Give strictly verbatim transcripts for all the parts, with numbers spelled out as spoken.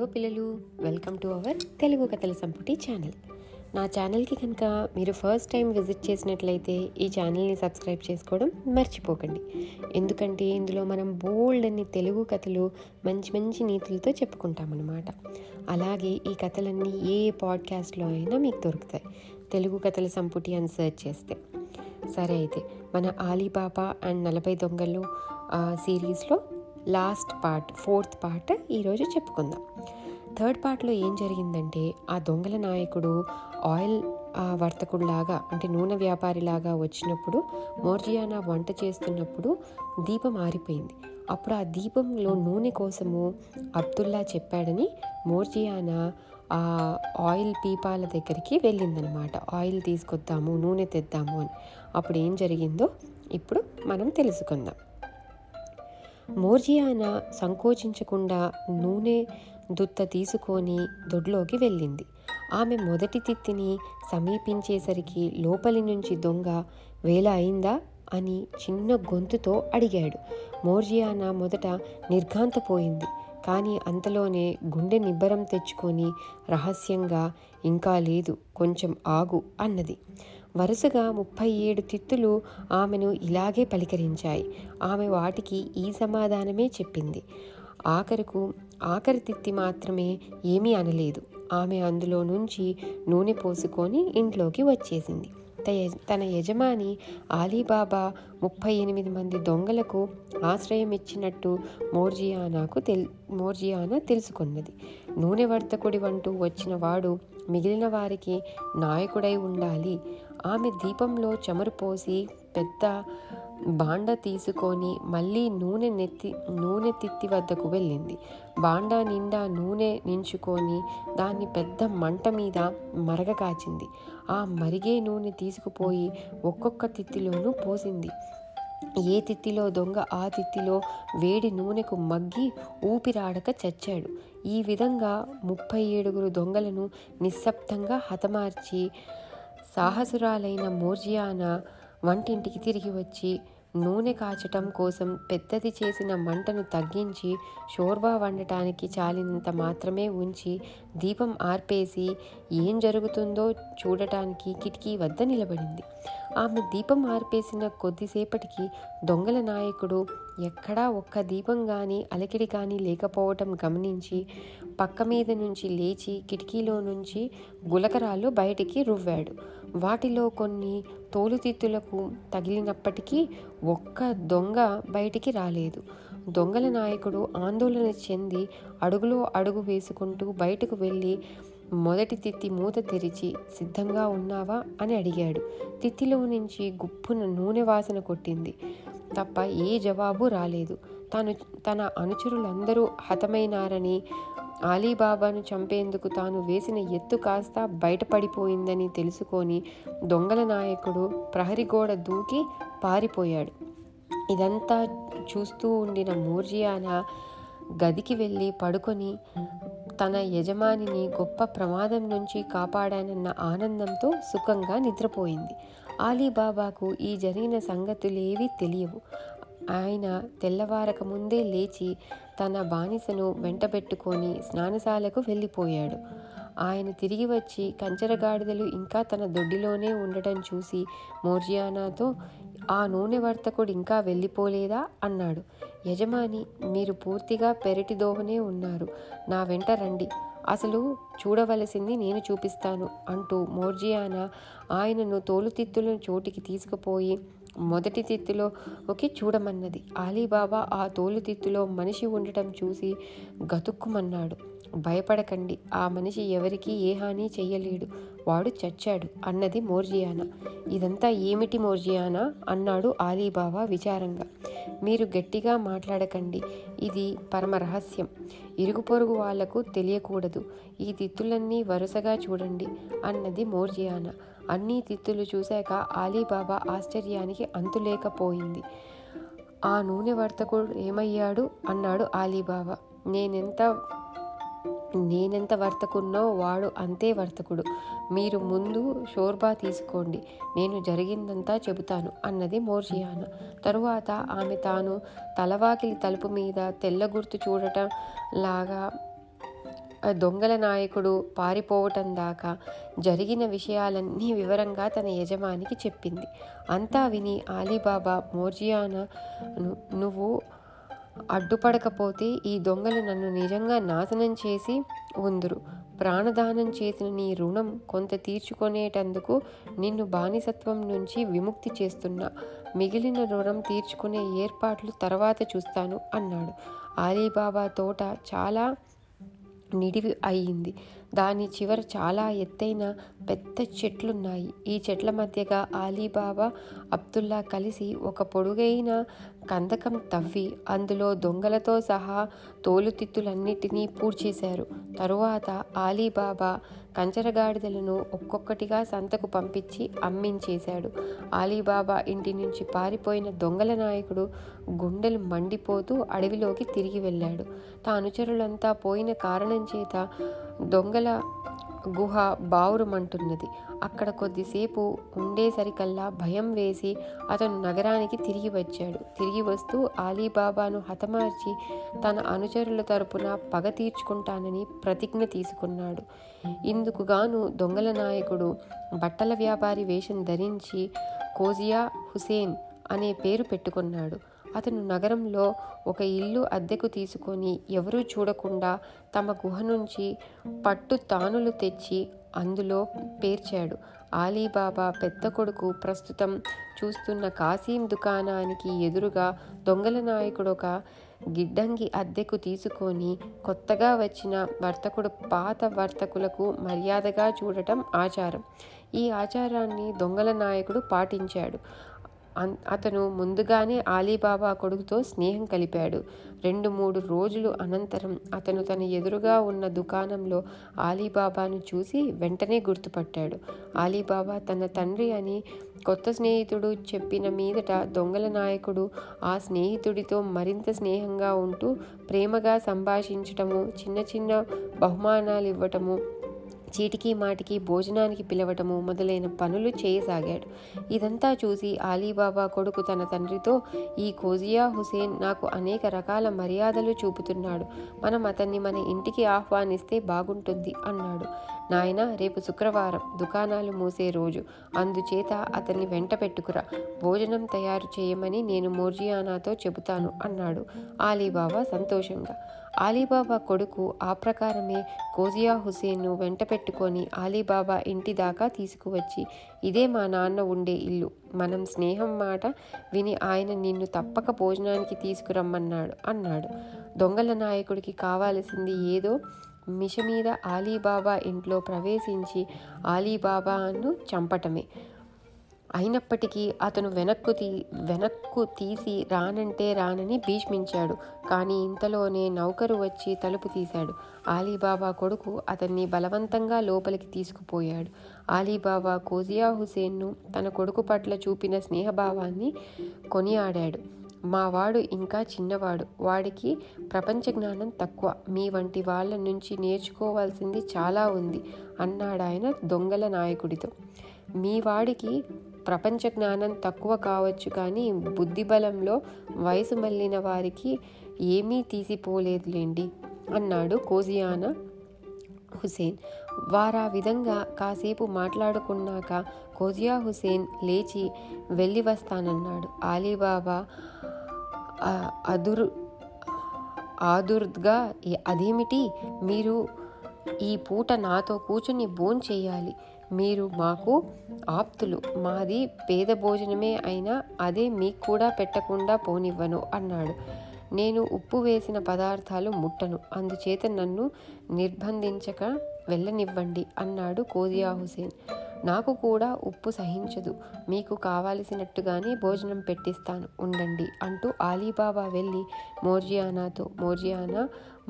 Hello పిల్లలు, welcome to our Telugu కథల సంపుటి ఛానల్. నా ఛానల్కి కనుక మీరు ఫస్ట్ టైం విజిట్ చేసినట్లయితే ఈ ఛానల్ని సబ్స్క్రైబ్ చేసుకోవడం మర్చిపోకండి. ఎందుకంటే ఇందులో మనం బోల్డ్ అన్ని తెలుగు కథలు మంచి మంచి నీతులతో చెప్పుకుంటామన్నమాట. అలాగే ఈ కథలన్నీ ఏ పాడ్కాస్ట్లో అయినా మీకు దొరుకుతాయి, తెలుగు కథల సంపుటి అని సెర్చ్ చేస్తే. సరే, అయితే మన ఆలీ బాబా అండ్ నలభై దొంగలు సిరీస్లో లాస్ట్ పార్ట్, ఫోర్త్ పార్ట్ ఈరోజు చెప్పుకుందాం. థర్డ్ పార్ట్లో ఏం జరిగిందంటే, ఆ దొంగల నాయకుడు ఆయిల్ వర్తకుడిలాగా, అంటే నూనె వ్యాపారిలాగా వచ్చినప్పుడు మోర్జియానా వంట చేస్తున్నప్పుడు దీపం ఆరిపోయింది. అప్పుడు ఆ దీపంలో నూనె కోసము అబ్దుల్లా చెప్పాడని మోర్జియానా ఆ ఆయిల్ పీపాల దగ్గరికి వెళ్ళిందనమాట. ఆయిల్ తీసుకొద్దాము, నూనె తెద్దాము అని. అప్పుడు ఏం జరిగిందో ఇప్పుడు మనం తెలుసుకుందాం. మోర్జియానా సంకోచించకుండా నూనె దుత్త తీసుకొని దొడ్లోకి వెళ్ళింది. ఆమె మొదటి తిత్తిని సమీపించేసరికి లోపలి నుంచి దొంగ వేళ అయిందా అని చిన్న గొంతుతో అడిగాడు. మోర్జియానా మొదట నిర్ఘాంతపోయింది, కానీ అంతలోనే గుండె నిబ్బరం తెచ్చుకొని రహస్యంగా ఇంకా లేదు, కొంచెం ఆగు అన్నది. వరుసగా ముప్పై ఏడు తిత్తులు ఆమెను ఇలాగే పలకరించాయి. ఆమె వాటికి ఈ సమాధానమే చెప్పింది. ఆఖరుకు ఆఖరి తిత్తి మాత్రమే ఏమీ అనలేదు. ఆమె అందులో నుంచి నూనె పోసుకొని ఇంట్లోకి వచ్చేసింది. తన యజమాని ఆలీబాబా ముప్పై ఎనిమిది మంది దొంగలకు ఆశ్రయం ఇచ్చినట్టు మోర్జియానాకు తెల్ మోర్జియానా తెలుసుకున్నది. నూనె వర్తకుడి అంటూ వచ్చిన వాడు మిగిలిన వారికి నాయకుడై ఉండాలి. ఆమె దీపంలో చమురు పోసి పెద్ద బాండ తీసుకొని మళ్ళీ నూనె నెత్తి నూనె తిత్తి వద్దకు వెళ్ళింది. బాండ నిండా నూనె నించుకొని దాన్ని పెద్ద మంట మీద మరగకాచింది. ఆ మరిగే నూనె తీసుకుపోయి ఒక్కొక్క తిత్తిలోనూ పోసింది. ఏ తిత్తిలో దొంగ ఆ తిత్తిలో వేడి నూనెకు మగ్గి ఊపిరాడక చచ్చాడు. ఈ విధంగా ముప్పై ఏడుగురు దొంగలను నిశ్శబ్దంగా హతమార్చి సాహసురాలైన మోర్జియానా వంటింటికి తిరిగి వచ్చి నూనె కాచటం కోసం పెద్దది చేసిన మంటను తగ్గించి షోర్బా వండటానికి చాలినంత మాత్రమే ఉంచి దీపం ఆర్పేసి ఏం జరుగుతుందో చూడటానికి కిటికీ వద్ద నిలబడింది. ఆమె దీపం ఆర్పేసిన కొద్దిసేపటికి దొంగల నాయకుడు ఎక్కడా ఒక్క దీపం కానీ అలకిడి కానీ లేకపోవటం గమనించి పక్క మీద నుంచి లేచి కిటికీలో నుంచి గులకరాలు బయటికి రువ్వాడు. వాటిలో కొన్ని తోలుతిత్తులకు తగిలినప్పటికీ ఒక్క దొంగ బయటికి రాలేదు. దొంగల నాయకుడు ఆందోళన చెంది అడుగులో అడుగు వేసుకుంటూ బయటకు వెళ్ళి మొదటి తిత్తి మూత తెరిచి సిద్ధంగా ఉన్నావా అని అడిగాడు. తిత్తిలో నుంచి గుప్పున నూనె వాసన కొట్టింది తప్ప ఏ జవాబు రాలేదు. తాను తన అనుచరులందరూ హతమైనారని, ఆలీబాబాను చంపేందుకు తాను వేసిన ఎత్తు కాస్త బయటపడిపోయిందని తెలుసుకొని దొంగల నాయకుడు ప్రహరిగోడ దూకి పారిపోయాడు. ఇదంతా చూస్తూ ఉండిన మోర్జియానా గదికి వెళ్ళి పడుకొని తన యజమానిని గొప్ప ప్రమాదం నుంచి కాపాడానన్న ఆనందంతో సుఖంగా నిద్రపోయింది. ఆలీబాబాకు ఈ జరిగిన సంగతులేవీ తెలియవు. ఆయన తెల్లవారక ముందే లేచి తన బానిసను వెంటబెట్టుకొని స్నానశాలకు వెళ్ళిపోయాడు. ఆయన తిరిగి వచ్చి కంచరగాడిదలు ఇంకా తన దొడ్డిలోనే ఉండటం చూసి మోర్జియానాతో, ఆ నూనె వర్తకుడు ఇంకా వెళ్ళిపోలేదా అన్నాడు. యజమాని, మీరు పూర్తిగా పెరటి దోహనే ఉన్నారు, నా వెంట రండి, అసలు చూడవలసింది నేను చూపిస్తాను అంటూ మోర్జియానా ఆయనను తోలుతిత్తుల చోటికి తీసుకుపోయి మొదటి తిత్తిలో ఒకే చూడమన్నది. ఆలీబాబా ఆ తోలుతిత్తులో మనిషి ఉండటం చూసి గతుక్కుమన్నాడు. భయపడకండి, ఆ మనిషి ఎవరికీ ఏ హాని చెయ్యలేడు, వాడు చచ్చాడు అన్నది మోర్జియానా. ఇదంతా ఏమిటి మోర్జియానా అన్నాడు ఆలీబాబా విచారంగా. మీరు గట్టిగా మాట్లాడకండి, ఇది పరమ రహస్యం, ఇరుగు పొరుగు వాళ్లకు తెలియకూడదు. ఈ తిత్తులన్నీ వరుసగా చూడండి అన్నది మోర్జియానా. అన్ని తిత్తులు చూశాక ఆలీబాబా ఆశ్చర్యానికి అంతులేకపోయింది. ఆ నూనె వర్తకుడు ఏమయ్యాడు అన్నాడు ఆలీబాబా. నేనెంత నేనెంత వర్తకున్నో వాడు అంతే వర్తకుడు. మీరు ముందు షోర్బా తీసుకోండి, నేను జరిగిందంతా చెబుతాను అన్నది మోర్జియానా. తరువాత ఆమె తాను తలవాకిలి తలుపు మీద తెల్ల గుర్తు చూడటం లాగా ఆ దొంగల నాయకుడు పారిపోవటం దాకా జరిగిన విషయాలన్నీ వివరంగా తన యజమానికి చెప్పింది. అంతా విని అలీబాబా మోర్జియానా, నువ్వు అడ్డుపడకపోతే ఈ దొంగలు నన్ను నిజంగా నాశనం చేసి ఉందురు. ప్రాణదానం చేసిన నీ రుణం కొంత తీర్చుకునేటందుకు నిన్ను బానిసత్వం నుంచి విముక్తి చేస్తున్నా. మిగిలిన రుణం తీర్చుకునే ఏర్పాట్లు తర్వాత చూస్తాను అన్నాడు. అలీబాబా తోట చాలా నిడివి అయ్యింది. దాని చివర చాలా ఎత్తైన పెద్ద చెట్లున్నాయి. ఈ చెట్ల మధ్యగా అలీబాబా, అబ్దుల్లా కలిసి ఒక పొడుగైన కందకం తవ్వి అందులో దొంగలతో సహా తోలుతిత్తులన్నిటినీ పూడ్చేశారు. తరువాత అలీబాబా కంచరగాడిదలను ఒక్కొక్కటిగా సంతకు పంపించి అమ్మించేశాడు. అలీబాబా ఇంటి నుంచి పారిపోయిన దొంగల నాయకుడు గుండెలు మండిపోతూ అడవిలోకి తిరిగి వెళ్ళాడు. తా అనుచరులంతా పోయిన కారణం చేత దొంగల గుహ బావురుమంటున్నది. అక్కడ కొద్దిసేపు ఉండేసరికల్లా భయం వేసి అతను నగరానికి తిరిగి వచ్చాడు. తిరిగి వస్తూ అలీబాబాను హతమార్చి తన అనుచరుల తరపున పగ తీర్చుకుంటానని ప్రతిజ్ఞ తీసుకున్నాడు. ఇందుకుగాను దొంగల నాయకుడు బట్టల వ్యాపారి వేషం ధరించి కోజియా హుసేన్ అనే పేరు పెట్టుకున్నాడు. అతను నగరంలో ఒక ఇల్లు అద్దెకు తీసుకొని ఎవరూ చూడకుండా తమ గుహ నుంచి పట్టు తానులు తెచ్చి అందులో పేర్చాడు. అలీబాబా పెద్ద కొడుకు ప్రస్తుతం చూస్తున్న కాసిం దుకాణానికి ఎదురుగా దొంగల నాయకుడు ఒక గిడ్డంగి అద్దెకు తీసుకొని కొత్తగా వచ్చిన వర్తకుడు పాత వర్తకులకు మర్యాదగా చూడటం ఆచారం. ఈ ఆచారాన్ని దొంగల నాయకుడు పాటించాడు. అతను ముందుగానే అలీబాబా కొడుకుతో స్నేహం కలిపాడు. రెండు మూడు రోజులు అనంతరం అతను తన ఎదురుగా ఉన్న దుకాణంలో అలీబాబాను చూసి వెంటనే గుర్తుపట్టాడు. అలీబాబా తన తండ్రి అని కొత్త స్నేహితుడు చెప్పిన మీదట దొంగల నాయకుడు ఆ స్నేహితుడితో మరింత స్నేహంగా ఉంటూ ప్రేమగా సంభాషించటము, చిన్న చిన్న బహుమానాలు ఇవ్వటము, చీటికి మాటికి భోజనానికి పిలవటము మొదలైన పనులు చేయసాగాడు. ఇదంతా చూసి అలీబాబా కొడుకు తన తండ్రితో, ఈ కోజియా హుసేన్ నాకు అనేక రకాల మర్యాదలు చూపుతున్నాడు, మనం అతన్ని మన ఇంటికి ఆహ్వానిస్తే బాగుంటుంది అన్నాడు. నాయనా, రేపు శుక్రవారం దుకాణాలు మూసే రోజు, అందుచేత అతన్ని వెంట పెట్టుకురా. భోజనం తయారు చేయమని నేను మోర్జియానాతో చెబుతాను అన్నాడు అలీబాబా సంతోషంగా. అలీబాబా కొడుకు ఆ ప్రకారమే కోజియా హుసేన్ను వెంట పెట్టుకొని అలీబాబా ఇంటి దాకా తీసుకువచ్చి, ఇదే మా నాన్న ఉండే ఇల్లు, మనం స్నేహం మాట విని ఆయన నిన్ను తప్పక భోజనానికి తీసుకురమ్మన్నాడు అన్నాడు. దొంగల నాయకుడికి కావాల్సింది ఏదో మిషమీద అలీబాబా ఇంట్లో ప్రవేశించి అలీబాబాను చంపటమే. అయినప్పటికీ అతను వెనక్కు తీ వెనక్కు తీసి రానంటే రానని భీష్మించాడు. కానీ ఇంతలోనే నౌకరు వచ్చి తలుపు తీశాడు. అలీబాబా కొడుకు అతన్ని బలవంతంగా లోపలికి తీసుకుపోయాడు. అలీబాబా కోజియా హుసేన్ను తన కొడుకు పట్ల చూపిన స్నేహభావాన్ని కొనియాడాడు. మావాడు ఇంకా చిన్నవాడు, వాడికి ప్రపంచ జ్ఞానం తక్కువ, మీ వంటి వాళ్ళ నుంచి నేర్చుకోవాల్సింది చాలా ఉంది అన్నాడాయన దొంగల నాయకుడితో. మీ వాడికి ప్రపంచ జ్ఞానం తక్కువ కావచ్చు, కానీ బుద్ధి బలంలో వయసు మళ్ళిన వారికి ఏమీ తీసిపోలేదులేండి అన్నాడు కోజియానా హుసేన్. వారా విధంగా కాసేపు మాట్లాడుకున్నాక కోజియా హుసేన్ లేచి వెళ్ళి వస్తానన్నాడు. అలీబాబా అదుర్ ఆదుర్గా, అదేమిటి, మీరు ఈ పూట నాతో కూర్చుని భోజనం చేయాలి, మీరు మాకు ఆప్తులు, మాది పేద భోజనమే అయినా అదే మీకు కూడా పెట్టకుండా పోనివ్వను అన్నాడు. నేను ఉప్పు వేసిన పదార్థాలు ముట్టను, అందుచేత నన్ను నిర్బంధించక వెళ్ళనివ్వండి అన్నాడు కోజియా హుసేన్. నాకు కూడా ఉప్పు సహించదు, మీకు కావలసినట్టుగానే భోజనం పెట్టిస్తాను, ఉండండి అంటూ అలీబాబా వెళ్ళి మోర్జియానాతో, మోర్జియానా,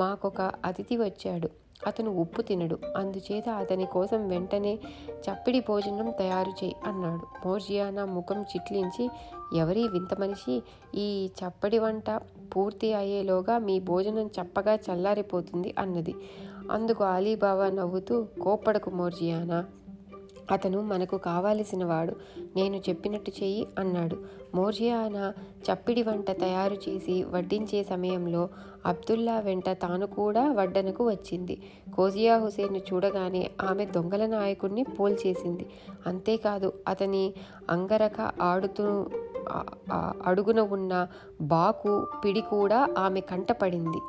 మాకొక అతిథి వచ్చాడు, అతను ఉప్పు తినడు, అందుచేత అతని కోసం వెంటనే చప్పిడి భోజనం తయారు చేయి అన్నాడు. మోర్జియానా ముఖం చిట్లించి, ఎవరి వింత మనిషి, ఈ చప్పడి వంట పూర్తి అయ్యేలోగా మీ భోజనం చప్పగా చల్లారిపోతుంది అన్నది. అందుకు అలీబాబా నవ్వుతూ, కోప్పడకు మోర్జియానా, అతను మనకు కావాల్సినవాడు, నేను చెప్పినట్టు చెయ్యి అన్నాడు. మోర్జియానా చప్పిడి వంట తయారు చేసి వడ్డించే సమయంలో అబ్దుల్లా వెంట తాను కూడా వడ్డనకు వచ్చింది. కోజియా హుసేన్ను చూడగానే ఆమె దొంగల నాయకుడిని పోల్చేసింది. అంతేకాదు, అతని అంగరక ఆడుతూ అడుగున ఉన్న బాకు పిడి కూడా ఆమె కంటపడింది.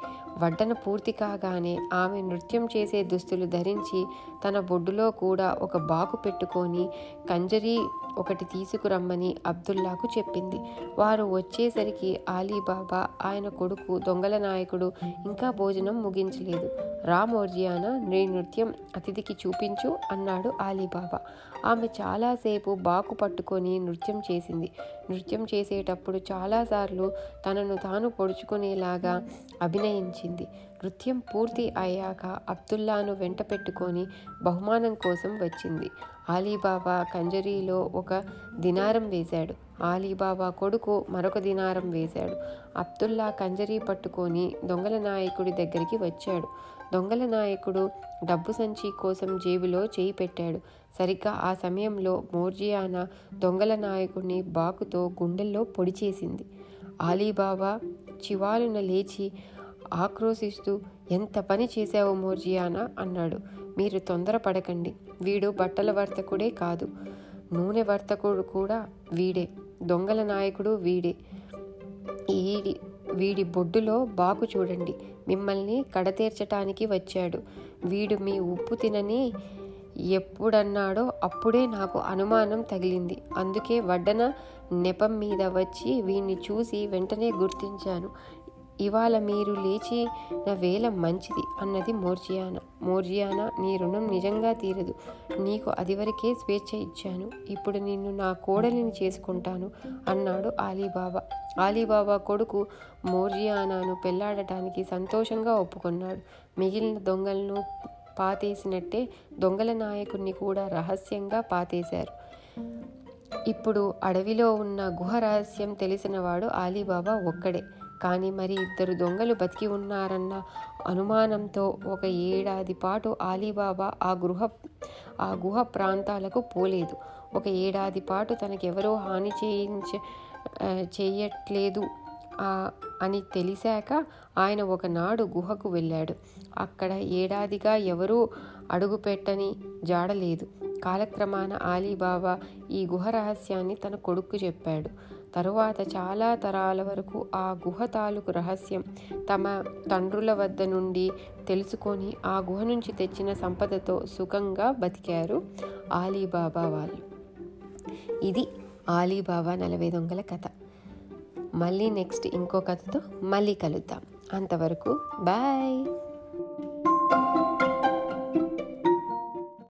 వడ్డన పూర్తి కాగానే ఆమె నృత్యం చేసే దుస్తులు ధరించి తన బొడ్డులో కూడా ఒక బాకు పెట్టుకొని కంజరీ ఒకటి తీసుకురమ్మని అబ్దుల్లాకు చెప్పింది. వారు వచ్చేసరికి ఆలీబాబా, ఆయన కొడుకు, దొంగల నాయకుడు ఇంకా భోజనం ముగించలేదు. రా మోర్జియానా, నీ నృత్యం అతిథికి చూపించు అన్నాడు ఆలీబాబా. ఆమె చాలాసేపు బాకు పట్టుకొని నృత్యం చేసింది. నృత్యం చేసేటప్పుడు చాలాసార్లు తనను తాను పొడుచుకునేలాగా అభినయించింది. నృత్యం పూర్తి అయ్యాక అబ్దుల్లాను వెంట పెట్టుకొని బహుమానం కోసం వచ్చింది. ఆలీబాబా కంజరీలో ఒక దినారం వేశాడు. ఆలీబాబా కొడుకు మరొక దినారం వేశాడు. అబ్దుల్లా కంజరీ పట్టుకొని దొంగల నాయకుడి దగ్గరికి వచ్చాడు. దొంగల నాయకుడు డబ్బు సంచి కోసం జేబులో చేయి పెట్టాడు. సరిగ్గా ఆ సమయంలో మోర్జియానా దొంగల నాయకుడిని బాకుతో గుండెల్లో పొడిచేసింది. ఆలీబాబా చివాలున లేచి ఆక్రోశిస్తూ, ఎంత పని చేశావు మోర్జియానా అన్నాడు. మీరు తొందరపడకండి, వీడు బట్టల వర్తకుడే కాదు, నూనె వర్తకుడు కూడా వీడే, దొంగల నాయకుడు వీడే. ఈడి వీడి బొడ్డులో బాకు చూడండి, మిమ్మల్ని కడతీర్చటానికి వచ్చాడు. వీడు మీ ఉప్పు తినని ఎప్పుడన్నాడో అప్పుడే నాకు అనుమానం తగిలింది. అందుకే వడ్డన నెపం మీద వచ్చి వీడిని చూసి వెంటనే గుర్తించాను. ఇవాళ మీరు లేచిన వేళ మంచిది అన్నది మోర్జియానా. మోర్జియానా, నీ రుణం నిజంగా తీరదు. నీకు అదివరకే స్వేచ్ఛ ఇచ్చాను, ఇప్పుడు నిన్ను నా కోడలిని చేసుకుంటాను అన్నాడు ఆలీబాబా. ఆలీబాబా కొడుకు మోర్జియానాను పెళ్లాడటానికి సంతోషంగా ఒప్పుకున్నాడు. మిగిలిన దొంగలను పాతేసినట్టే దొంగల నాయకుడిని కూడా రహస్యంగా పాతేశారు. ఇప్పుడు అడవిలో ఉన్న గుహ రహస్యం తెలిసినవాడు ఆలీబాబా ఒక్కడే. కానీ మరి ఇద్దరు దొంగలు బతికి ఉన్నారన్న అనుమానంతో ఒక ఏడాది పాటు ఆలీబాబా ఆ గృహ ఆ గుహ ప్రాంతాలకు పోలేదు. ఒక ఏడాది పాటు తనకెవరూ హాని చేయించ చేయట్లేదు అని తెలిసాక ఆయన ఒకనాడు గుహకు వెళ్ళాడు. అక్కడ ఏడాదిగా ఎవరూ అడుగుపెట్టని జాడలేదు. కాలక్రమాన ఆలీబాబా ఈ గుహ రహస్యాన్ని తన కొడుకు చెప్పాడు. తరువాత చాలా తరాల వరకు ఆ గుహ తాలూకు రహస్యం తమ తండ్రుల వద్ద నుండి తెలుసుకొని ఆ గుహ నుంచి తెచ్చిన సంపదతో సుఖంగా బతికారు ఆలీబాబా వాళ్ళు. ఇది ఆలీబాబా నలభై దొంగల కథ. మళ్ళీ నెక్స్ట్ ఇంకో కథతో మళ్ళీ కలుద్దాం. అంతవరకు బాయ్.